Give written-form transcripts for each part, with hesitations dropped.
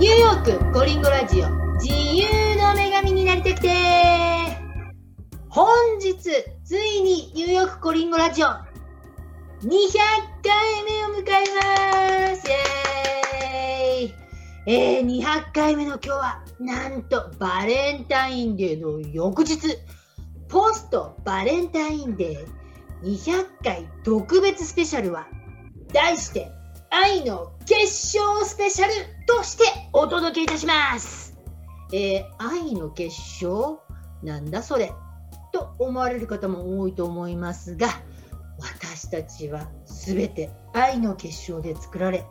ニューヨークコリンゴラジオ、自由の女神になりたくて。本日ついにニューヨークコリンゴラジオ200回目を迎えます。イエーイ。200回目の今日はなんとバレンタインデーの翌日、ポストバレンタインデー200回特別スペシャルは題して愛の結晶スペシャルとしてお届けいたします。愛の結晶なんだそれと思われる方も多いと思いますが、私たちは全て愛の結晶で作られ、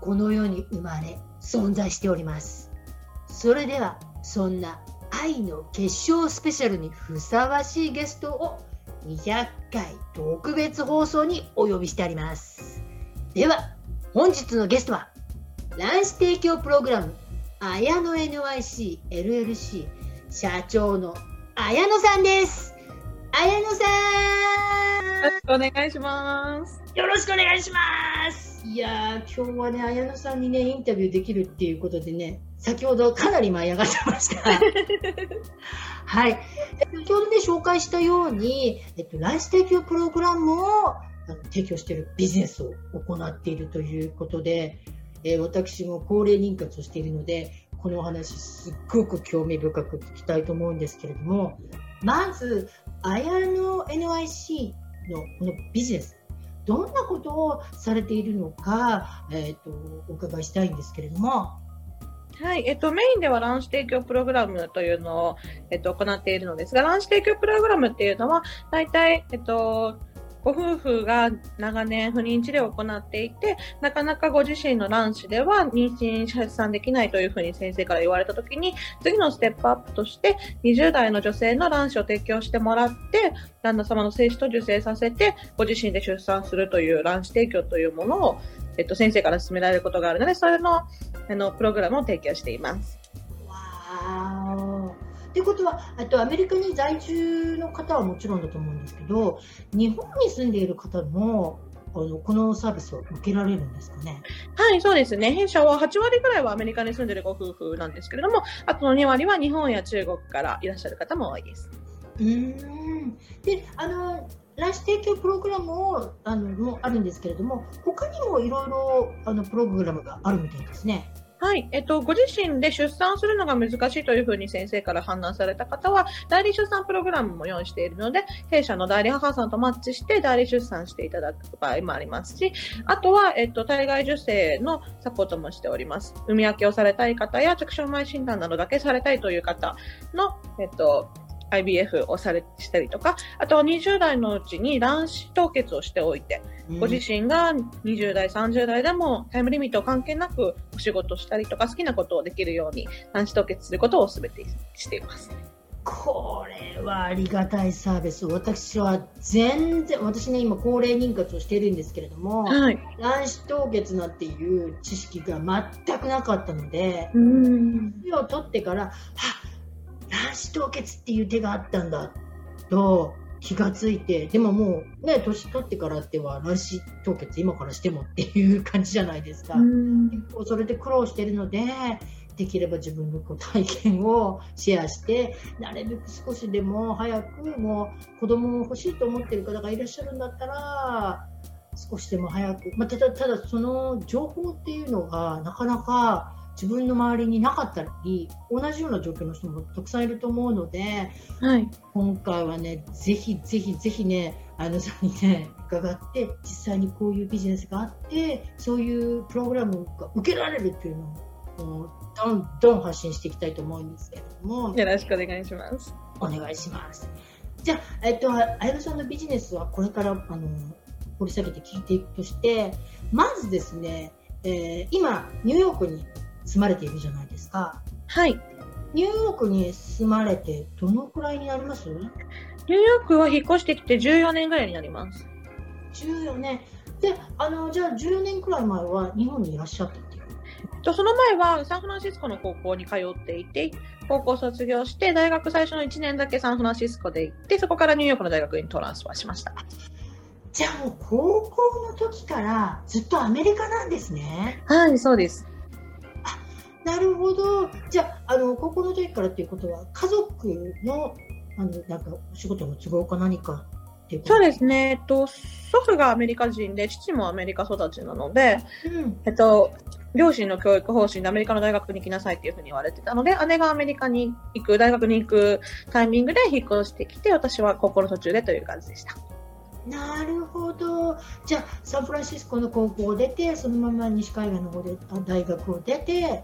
この世に生まれ存在しております。それではそんな愛の結晶スペシャルにふさわしいゲストを200回特別放送にお呼びしてあります。では本日のゲストは、卵子提供プログラム綾乃 NYC LLC 社長の綾乃さんです。綾乃さん、よろしくお願いします。よろしくお願いします。いや今日はね、綾乃さんにねインタビューできるっていうことでね、先ほどかなり舞い上がってましたはい、先ほどで紹介したように、卵子提供プログラムを提供しているビジネスを行っているということで、私も高齢妊活をしているので、このお話すっごく興味深く聞きたいと思うんですけれども、まず綾乃 NYC のこのビジネス、どんなことをされているのか、お伺いしたいんですけれども。はい、メインでは卵子提供プログラムというのを、行っているのですが、卵子提供プログラムっていうのは大体、ご夫婦が長年不妊治療を行っていて、なかなかご自身の卵子では妊娠出産できないというふうに先生から言われたときに、次のステップアップとして20代の女性の卵子を提供してもらって、旦那様の精子と受精させてご自身で出産するという卵子提供というものを、先生から勧められることがあるので、それのプログラムを提供しています。わー、ということは、あとアメリカに在住の方はもちろんだと思うんですけど、日本に住んでいる方もこのサービスを受けられるんですかね。はい、そうですね。弊社は8割ぐらいはアメリカに住んでいるご夫婦なんですけれども、あとの2割は日本や中国からいらっしゃる方も多いです。で、卵子提供プログラムをもあるんですけれども、他にもいろいろプログラムがあるみたいですね。はい、ご自身で出産するのが難しいというふうに先生から判断された方は、代理出産プログラムも用意しているので、弊社の代理母さんとマッチして代理出産していただく場合もありますし、あとは、体外受精のサポートもしております。産み分けをされたい方や、着床前診断などだけされたいという方の、IBF をしたりとか、あとは20代のうちに卵子凍結をしておいて、ご自身が20代30代でもタイムリミット関係なくお仕事したりとか、好きなことをできるように卵子凍結することをすべてしています。これはありがたいサービス。私は全然、私ね今高齢妊活をしているんですけれども、はい、卵子凍結なんていう知識が全くなかったので、手を取ってから卵子凍結っていう手があったんだと気がついて、でももうね、年取ってからでは卵子凍結今からしてもっていう感じじゃないですか。結構それで苦労しているので、できれば自分の体験をシェアして、なるべく少しでも早く、もう子供も欲しいと思っている方がいらっしゃるんだったら少しでも早く、ただその情報っていうのがなかなか自分の周りになかったり、同じような状況の人もたくさんいると思うので、はい、今回はね、ぜひね、さんにね伺って、実際にこういうビジネスがあって、そういうプログラムが受けられるっていうのをどんどん発信していきたいと思うんですけれども、よろしくお願いします。お願いします。じゃあ、綾乃さんのビジネスはこれから掘り下げて聞いていくとして、まずですね、今ニューヨークに住まれているじゃないですか。はい。ニューヨークに住まれてどのくらいになります？ニューヨークは引っ越してきて14年ぐらいになります。14年。で、じゃあ14年くらい前は日本にいらっしゃったっていう。その前はサンフランシスコの高校に通っていて、高校卒業して大学最初の1年だけサンフランシスコで行って、そこからニューヨークの大学にトランスファーしました。じゃあもう高校の時からずっとアメリカなんですね。はい、そうです。なるほど。じゃあ、高校の時からっていうことは、家族の、なんかお仕事の都合か何かっていうこと。そうですね、祖父がアメリカ人で、父もアメリカ育ちなので、うん、両親の教育方針でアメリカの大学に行きなさいっていうふうに言われてたので、姉がアメリカに行く、大学に行くタイミングで引っ越してきて、私は高校の途中でという感じでした。なるほど。じゃあ、サンフランシスコの高校を出て、そのまま西海岸の方で大学を出て、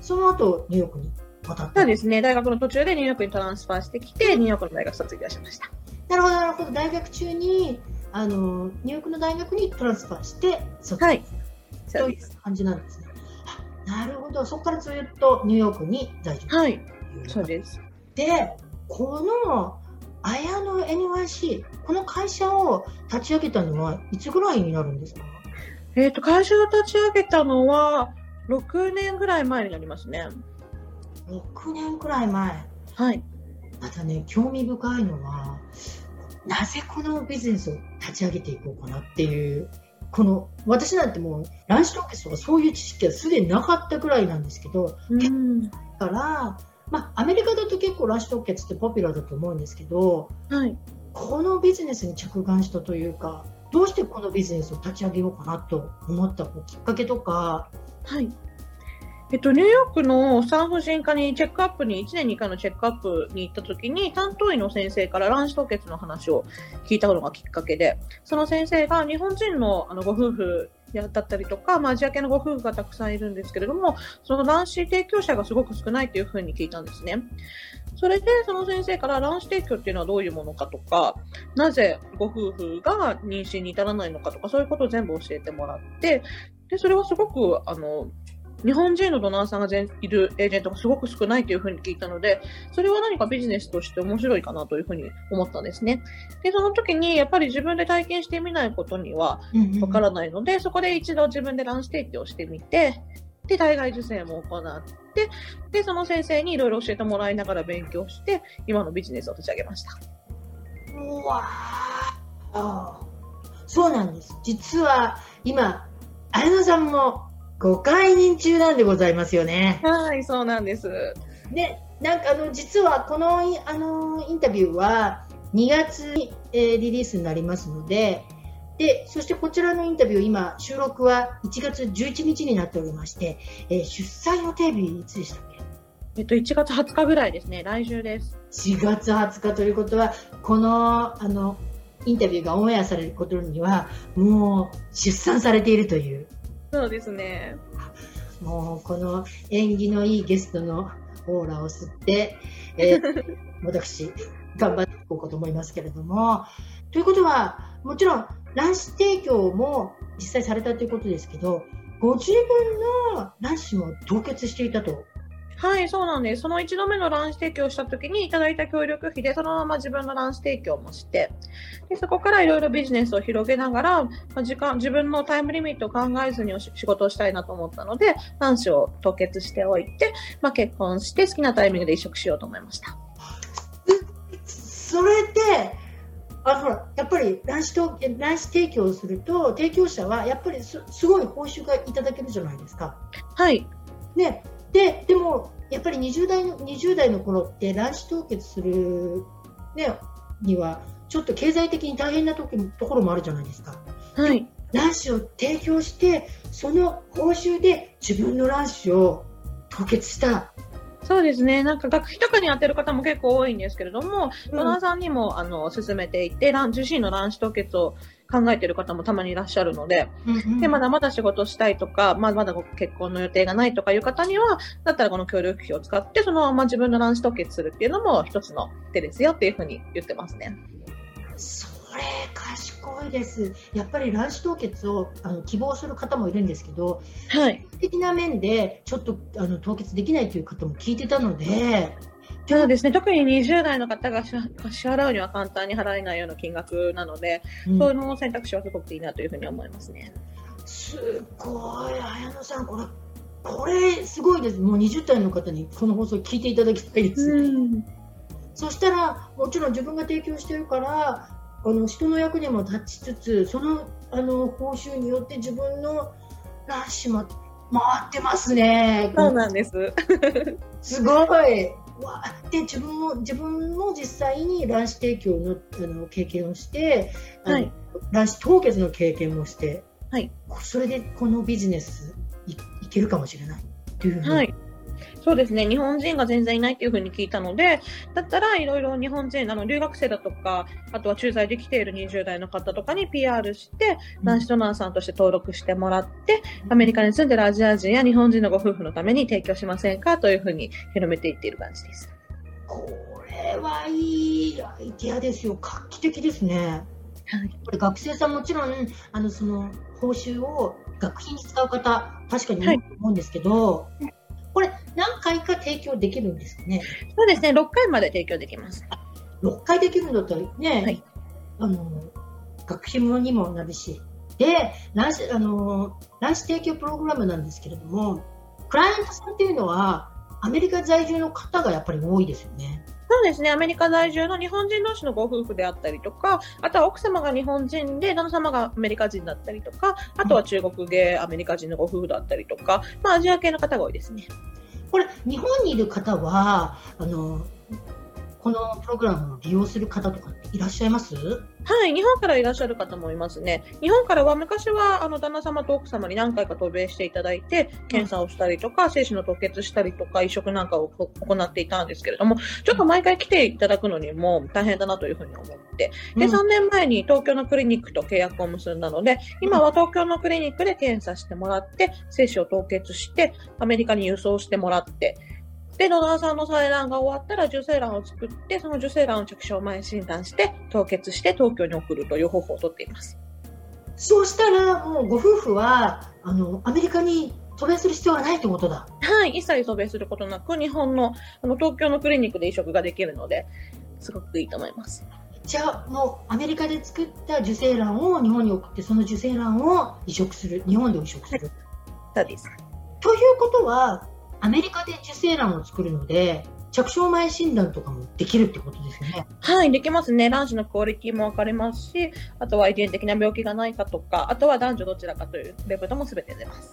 その後ニューヨークに渡った。そうですね。大学の途中でニューヨークにトランスファーしてきて、ニューヨークの大学卒業しました。なるほど、なるほど。大学中にニューヨークの大学にトランスファーして卒業。はい。そういう感じなんですね。なるほど。そこからずっとニューヨークに在住。はい。そうです。で、この綾野 NYC、 この会社を立ち上げたのはいつぐらいになるんですか？会社を立ち上げたのは6年ぐらい前になりますね。6年くらい前。はい。またね、興味深いのは、なぜこのビジネスを立ち上げていこうかなっていう、この私なんてもう卵子凍結とかそういう知識はすでになかったくらいなんですけど、だからまあ、アメリカだと結構卵子凍結ってポピュラーだと思うんですけど、はい、このビジネスに着眼したというか、どうしてこのビジネスを立ち上げようかなと思ったきっかけとか。はい。ニューヨークの産婦人科にチェックアップに、1年に1回のチェックアップに行った時に、担当医の先生から卵子凍結の話を聞いたのがきっかけで、その先生が日本人のご夫婦だったりとか、まあ、アジア系のご夫婦がたくさんいるんですけれども、その卵子提供者がすごく少ないというふうに聞いたんですね。それでその先生から卵子提供っていうのはどういうものかとか、なぜご夫婦が妊娠に至らないのかとか、そういうことを全部教えてもらって、でそれはすごく日本人のドナーさんがいるエージェントがすごく少ないというふうに聞いたので、それは何かビジネスとして面白いかなというふうに思ったんですね。で、その時にやっぱり自分で体験してみないことにはわからないので、うんうん、そこで一度自分で卵子提供をしてみて、で、体外受精も行って、で、その先生にいろいろ教えてもらいながら勉強して、今のビジネスを立ち上げました。うわあ、そうなんです。実は今、綾野さんもご解任中なんでございますよね。はい、そうなんです。で、なんか実はこのインタビューは2月に、リリースになりますので、で、そしてこちらのインタビュー、今収録は1月11日になっておりまして、出産予定日いつでしたっけ？1月20日ぐらいですね。来週です。4月20日ということは、このインタビューがオンエアされることにはもう出産されているという。そうですね。もうこの縁起のいいゲストのオーラを吸って、私頑張っていこうかと思いますけれども、ということはもちろん卵子提供も実際されたということですけど、ご自分の卵子も凍結していたと。はい、そうなんです。その1度目の卵子提供をした時にいただいた協力費で、そのまま自分の卵子提供もして、でそこからいろいろビジネスを広げながら、自分のタイムリミットを考えずに仕事をしたいなと思ったので、卵子を凍結しておいて、まあ、結婚して好きなタイミングで移植しようと思いました。それでほら、やっぱり卵子提供をすると、提供者はやっぱりすごい報酬がいただけるじゃないですか。はい、ね。でもやっぱり20代の頃って卵子凍結する、ね、にはちょっと経済的に大変なところもあるじゃないですか。はい、卵子を提供して、その報酬で自分の卵子を凍結した。そうですね。なんか学費とかに当てる方も結構多いんですけれども、ドナーさんにも勧めていて、受精の卵子凍結を考えている方もたまにいらっしゃるので、うんうん、でまだまだ仕事したいとか、まあ、まだ結婚の予定がないとかいう方には、だったらこの協力費を使ってそのまま自分の卵子凍結するっていうのも一つの手ですよっていうふうに言ってますね。それ賢いです。やっぱり卵子凍結を希望する方もいるんですけど、はい、的な面でちょっと凍結できないという方も聞いてたので。そうですね。特に20代の方が支払うには簡単に払えないような金額なので、そういう選択肢はすごくいいなというふうに思いますね。すごい、綾野さん、これすごいです。もう20代の方にこの放送聞いていただきたいです。そしたらもちろん自分が提供してるから、人の役にも立ちつつ、その報酬によって自分の卵子も回ってますね。そうなんですすごいわで自分も実際に卵子提供 の経験をして、はい、卵子凍結の経験もして、はい、それでこのビジネス いけるかもしれないっていうふうに、はいそうですね。日本人が全然いないというふうに聞いたので、だったらいろいろ日本人留学生だとか、あとは駐在で来ている20代の方とかに PR して、卵子ドナーさんとして登録してもらって、アメリカに住んでいるアジア人や日本人のご夫婦のために提供しませんかというふうに広めていっている感じです。これはいいアイデアですよ。画期的ですね。はい、これ学生さんもちろんその報酬を学費に使う方確かに多いと思うんですけど。はいこれ何回か提供できるんですかね。そうですね、6回まで提供できます。6回できるんだったらね、はい、学費にもなるし、で、卵子提供プログラムなんですけれども、クライアントさんというのはアメリカ在住の方がやっぱり多いですよね。そうですね、アメリカ在住の日本人同士のご夫婦であったりとか、あとは奥様が日本人で旦那様がアメリカ人だったりとか、あとは中国系アメリカ人のご夫婦だったりとか、まあ、アジア系の方が多いですね。これ日本にいる方はこのプログラムを利用する方とかっていらっしゃいます？はい、日本からいらっしゃる方もいますね。日本からは昔は旦那様と奥様に何回か渡米していただいて検査をしたりとか、精子の凍結したりとか移植なんかを行っていたんですけれども、ちょっと毎回来ていただくのにも大変だなというふうに思って、で、3年前に東京のクリニックと契約を結んだので、今は東京のクリニックで検査してもらって、精子を凍結してアメリカに輸送してもらって、でドナーさんの採卵が終わったら受精卵を作って、その受精卵を着床前診断して凍結して東京に送るという方法をとっています。そうしたらもうご夫婦はアメリカに渡米する必要はないということだ。はい、一切渡米することなく日本の、東京のクリニックで移植ができるのですごくいいと思います。じゃあもうアメリカで作った受精卵を日本に送って、その受精卵を移植する、日本で移植する、はい、そうです。ということはアメリカで受精卵を作るので着床前診断とかもできるってことですよね。はい、できますね。卵子のクオリティも分かれますし、あとは遺伝的な病気がないかとか、あとは男女どちらかというレベルも全て出ます。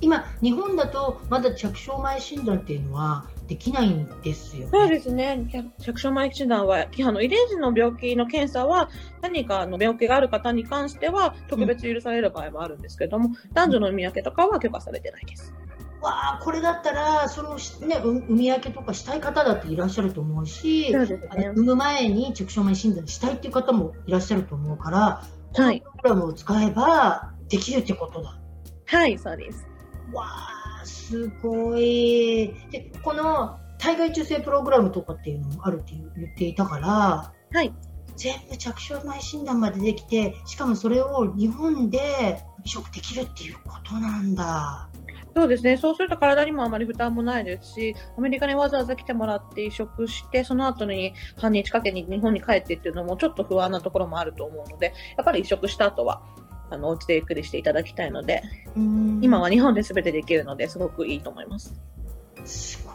今日本だとまだ着床前診断っていうのはできないんですよね。そうですね、着床前診断は遺伝子の病気の検査は何か病気がある方に関しては特別許される場合もあるんですけども、男女の見分けとかは許可されてないです。わあ、これだったらその、ね、産み分けとかしたい方だっていらっしゃると思うし、そうですね、産む前に着床前診断したいっていう方もいらっしゃると思うから、はい、このプログラムを使えばできるってことだ。はい、そうです。わあ、すごい。でこの体外受精プログラムとかっていうのもあるって言っていたから、はい、全部着床前診断までできて、しかもそれを日本で移植できるっていうことなんだ。そうですね。そうすると体にもあまり負担もないですし、アメリカにわざわざ来てもらって移植して、その後に半日かけに日本に帰ってっていうのもちょっと不安なところもあると思うので、やっぱり移植した後はお家でゆっくりしていただきたいので、今は日本で全てできるのですごくいいと思います。すご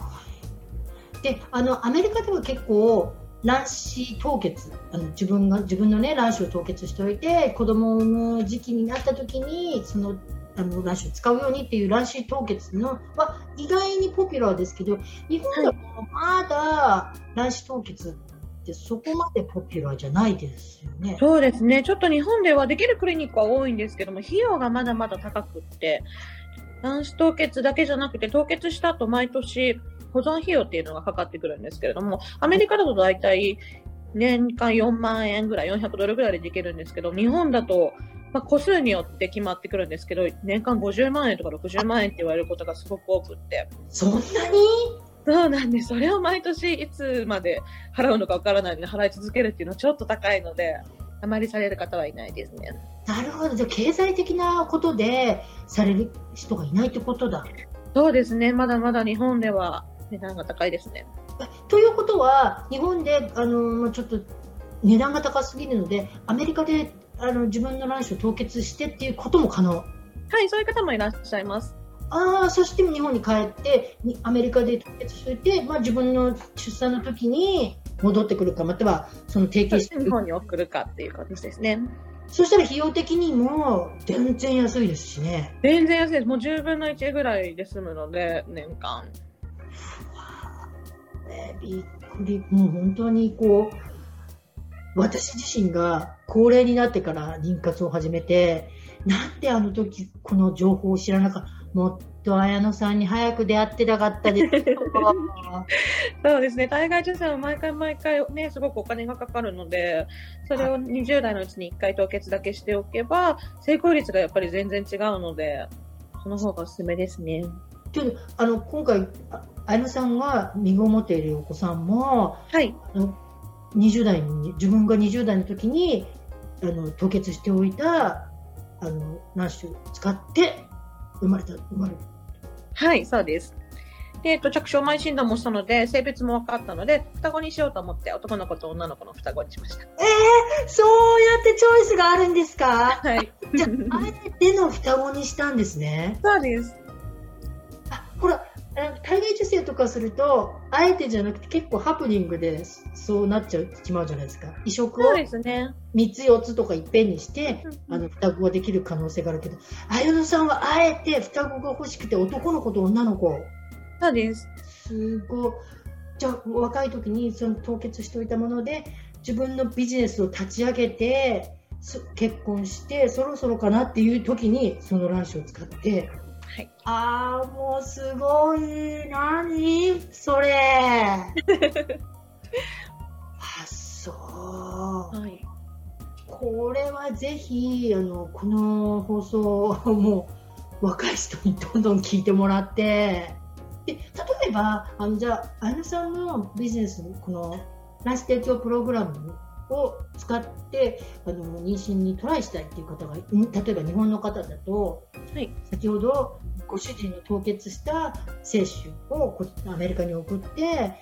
い。で、アメリカでは結構卵子凍結、自分のね卵子を凍結しておいて、子供の時期になった時にその卵子を使うようにっていう卵子凍結のは意外にポピュラーですけど、日本ではまだ卵子凍結ってそこまでポピュラーじゃないですよね。そうですね、ちょっと日本ではできるクリニックは多いんですけども、費用がまだまだ高くって、卵子凍結だけじゃなくて凍結した後毎年保存費用っていうのがかかってくるんですけれども、アメリカだとだいたい年間4万円ぐらい、400ドルぐらいでできるんですけど、日本だとまあ、個数によって決まってくるんですけど、年間50万円とか60万円って言われることがすごく多くって。そんなに？そうなんです。それを毎年いつまで払うのかわからないので払い続けるっていうのはちょっと高いので、あまりされる方はいないですね。なるほど。じゃあ経済的なことでされる人がいないってことだ。そうですね、まだまだ日本では値段が高いですね。ということは日本でちょっと値段が高すぎるので、アメリカで自分の卵子を凍結してっていうことも可能。はい、そういう方もいらっしゃいます。ああ、そして日本に帰ってアメリカで凍結しておいて、まあ、自分の出産の時に戻ってくるか、またはその提携して日本に送るかっていう感じですね。そしたら費用的にも全然安いですしね。全然安いです。もう10分の1ぐらいで済むので、年間。びっくり。もう本当にこう、私自身が高齢になってから妊活を始めて、なんであの時この情報を知らなかった、もっと綾乃さんに早く出会ってなかったですそうですね、体外受精は毎回、ね、すごくお金がかかるので、それを20代のうちに1回凍結だけしておけば成功率がやっぱり全然違うので、その方がおすすめですね。ちょっと今回綾乃さんが身ごもっているお子さんも、はい、20代に自分が20代の時に凍結しておいた卵子を使って生まれる。はい、そうです。で、着床前診断もしたので、性別も分かったので、双子にしようと思って、男の子と女の子の双子にしました。そうやってチョイスがあるんですか？はい。じゃあ、あえての双子にしたんですね。そうです。ほら、体外受精とかすると、あえてじゃなくて結構ハプニングでそうなっちゃう、しまうじゃないですか。移植を3つ4つとかいっぺんにして、双子ができる可能性があるけど、綾乃さんはあえて双子が欲しくて、男の子と女の子。そうです。すごい。じゃあ若い時にその凍結しておいたもので自分のビジネスを立ち上げて結婚して、そろそろかなっていう時にその卵子を使って。はい、あー、もうすごい。何それあ、そう、はい、これはぜひこの放送をもう若い人にどんどん聞いてもらって、で、例えばじゃあ綾乃さんのビジネスのこの卵子提供プログラムを使って妊娠にトライしたいっていう方が、例えば日本の方だと、はい、先ほどご主人の凍結した精子をアメリカに送って、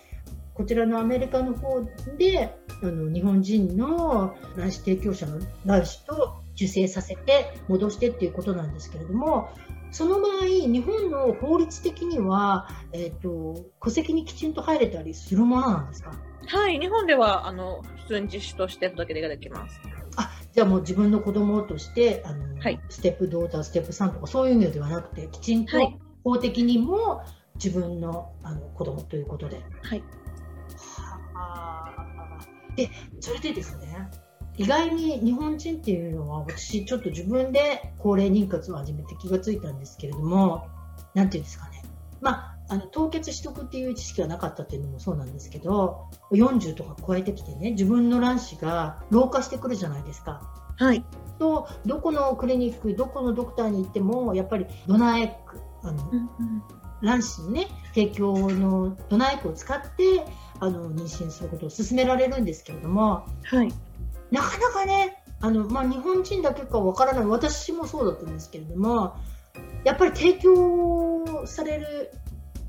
こちらのアメリカの方で日本人の卵子提供者の卵子と受精させて戻してっていうことなんですけれども、その場合日本の法律的には、戸籍にきちんと入れたりするものなんですか？はい、日本では普通に実施として届け出ができます。あ、じゃあもう自分の子供としてはい、ステップドーター、ステップ3とかそういうのではなくて、きちんと法的にも自分の、子供ということで、はい、で、それでですね、意外に日本人っていうのは、私ちょっと自分で高齢妊活を始めて気がついたんですけれども、なんていうんですかね、まあ、凍結しとくっていう知識はなかったっていうのもそうなんですけど、40とか超えてきてね、自分の卵子が老化してくるじゃないですか。はい。と、どこのクリニック、どこのドクターに行っても、やっぱりドナーエッグ、卵子のね、提供のドナーエッグを使って妊娠することを勧められるんですけれども、はい。なかなかね、日本人だけかわからない、私もそうだったんですけれども、やっぱり提供される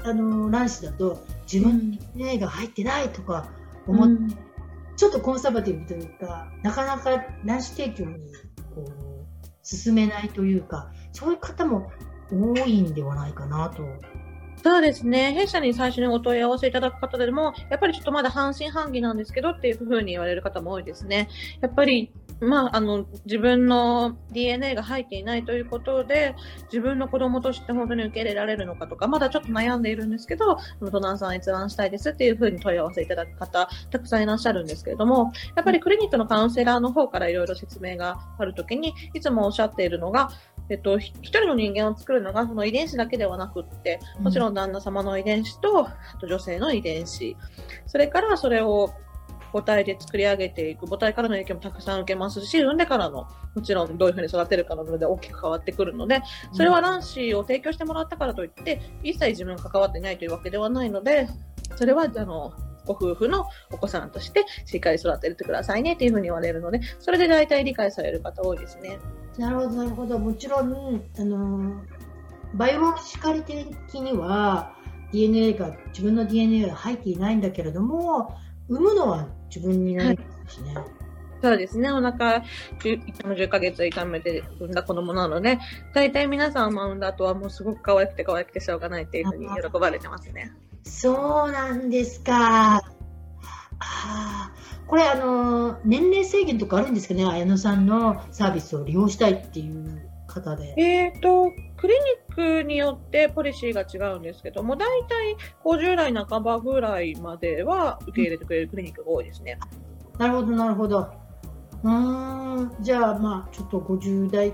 卵子だと自分に DNA が入ってないとか思って、ちょっとコンサバティブというか、なかなか卵子提供にこう進めないというか、そういう方も多いんではないかなと。そうですね、弊社に最初にお問い合わせいただく方でも、やっぱりちょっとまだ半信半疑なんですけどっていうふうに言われる方も多いですね。やっぱり、自分の DNA が入っていないということで、自分の子供として本当に受け入れられるのかとか、まだちょっと悩んでいるんですけど、ドナーさん閲覧したいですっていうふうに問い合わせいただく方、たくさんいらっしゃるんですけれども、やっぱりクリニックのカウンセラーの方からいろいろ説明があるときに、いつもおっしゃっているのが、一人の人間を作るのが、その遺伝子だけではなくって、もちろん旦那様の遺伝子と、あと女性の遺伝子、それからそれを母体で作り上げていく、母体からの影響もたくさん受けますし、産んでからの、もちろんどういうふうに育てるかなので大きく変わってくるので、それは卵子を提供してもらったからといって、一切自分が関わっていないというわけではないので、それは、ご夫婦のお子さんとしてしっかり育ててくださいねっていうふうに言われるので、それで大体理解される方多いですね。なるほど、なるほど。もちろんバイオフィカル的には DNA が自分の DNA が入っていないんだけれども、産むのは自分になりますしね、はい、そうですね。お腹10ヶ月痛めて産んだ子供なので、大体皆さん産んだ後はもうすごく可愛くて可愛くてしょうがないっていうふうに喜ばれてますね。そうなんですか。ああ、これ年齢制限とかあるんですかね、綾乃さんのサービスを利用したいっていう方で。クリニックによってポリシーが違うんですけども、だいたい50代半ばぐらいまでは受け入れてくれるクリニックが多いですね。なるほどなるほど。じゃあちょっと50代、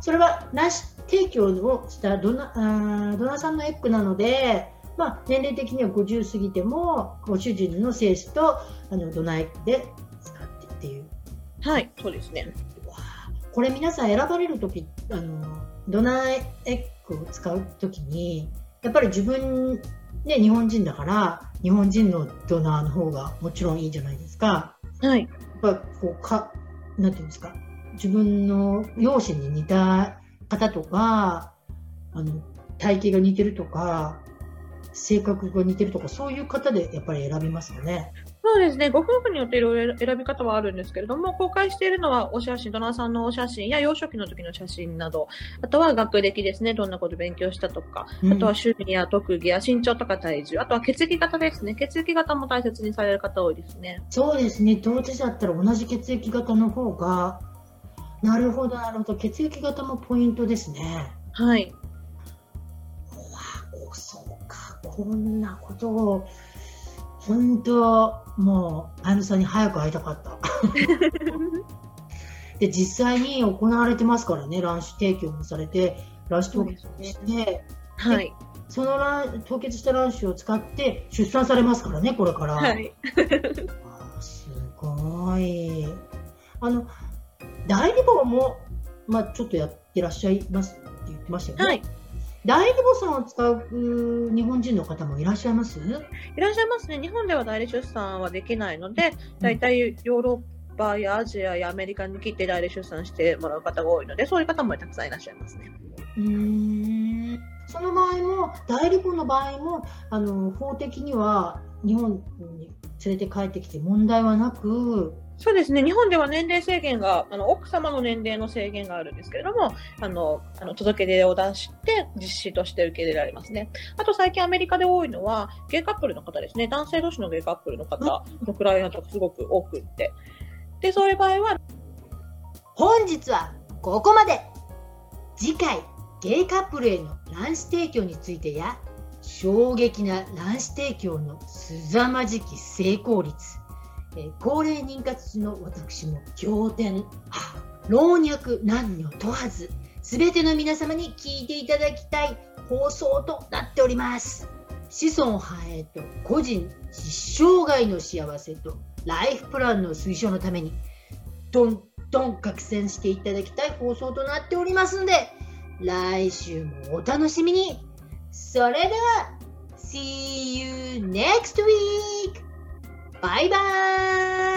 それは卵子提供をしたドナーさんのエッグなので、年齢的には50過ぎてもご主人の精子とドナーエッグで使ってっていう。はい、そうですね。これ皆さん選ばれるとき、ドナーエッグを使うときにやっぱり自分、ね、日本人だから日本人のドナーの方がもちろんいいじゃないですか。はい。やっぱこうなんていうんですか、自分の容姿に似た方とか体型が似てるとか性格が似てるとか、そういう方でやっぱり選びますよね。そうですね、ご夫婦によっていろいろ選び方はあるんですけれども、公開しているのはお写真、ドナーさんのお写真や幼少期の時の写真など、あとは学歴ですね、どんなこと勉強したとか、あとは趣味や特技や身長とか体重、あとは血液型ですね、血液型も大切にされる方多いですね。そうですね、当事者だったら同じ血液型の方が。なるほどなるほど、血液型もポイントですね。はい。うわ、そうか、こんなことを本当もう綾乃さんに早く会いたかったで実際に行われてますからね、卵子提供もされて卵子凍結して、ね、はい、その凍結した卵子を使って出産されますからね、これから、はい、すごい。代理母も、ちょっとやってらっしゃいますって言ってましたよね。はい。代理母さんを使う日本人の方もいらっしゃいます？いらっしゃいますね。日本では代理出産はできないので、だいたいヨーロッパやアジアやアメリカに来て代理出産してもらう方が多いので、そういう方もたくさんいらっしゃいますね。その場合も、代理母の場合も法的には日本に連れて帰ってきて問題はなく。そうですね、日本では年齢制限が奥様の年齢の制限があるんですけれども、届け出を出して実施として受け入れられますね。あと最近アメリカで多いのはゲイカップルの方ですね。男性同士のゲイカップルの方のクライアントがすごく多くって、でそういう場合は。本日はここまで。次回、ゲイカップルへの卵子提供についてや、衝撃な卵子提供の凄まじき成功率、高齢妊活中の私も仰天、老若男女問わず全ての皆様に聞いていただきたい放送となっております。子孫繁栄と個人生涯の幸せとライフプランの推奨のためにどんどん拡散していただきたい放送となっておりますので、来週もお楽しみに。それでは See you next week! バイバーイ。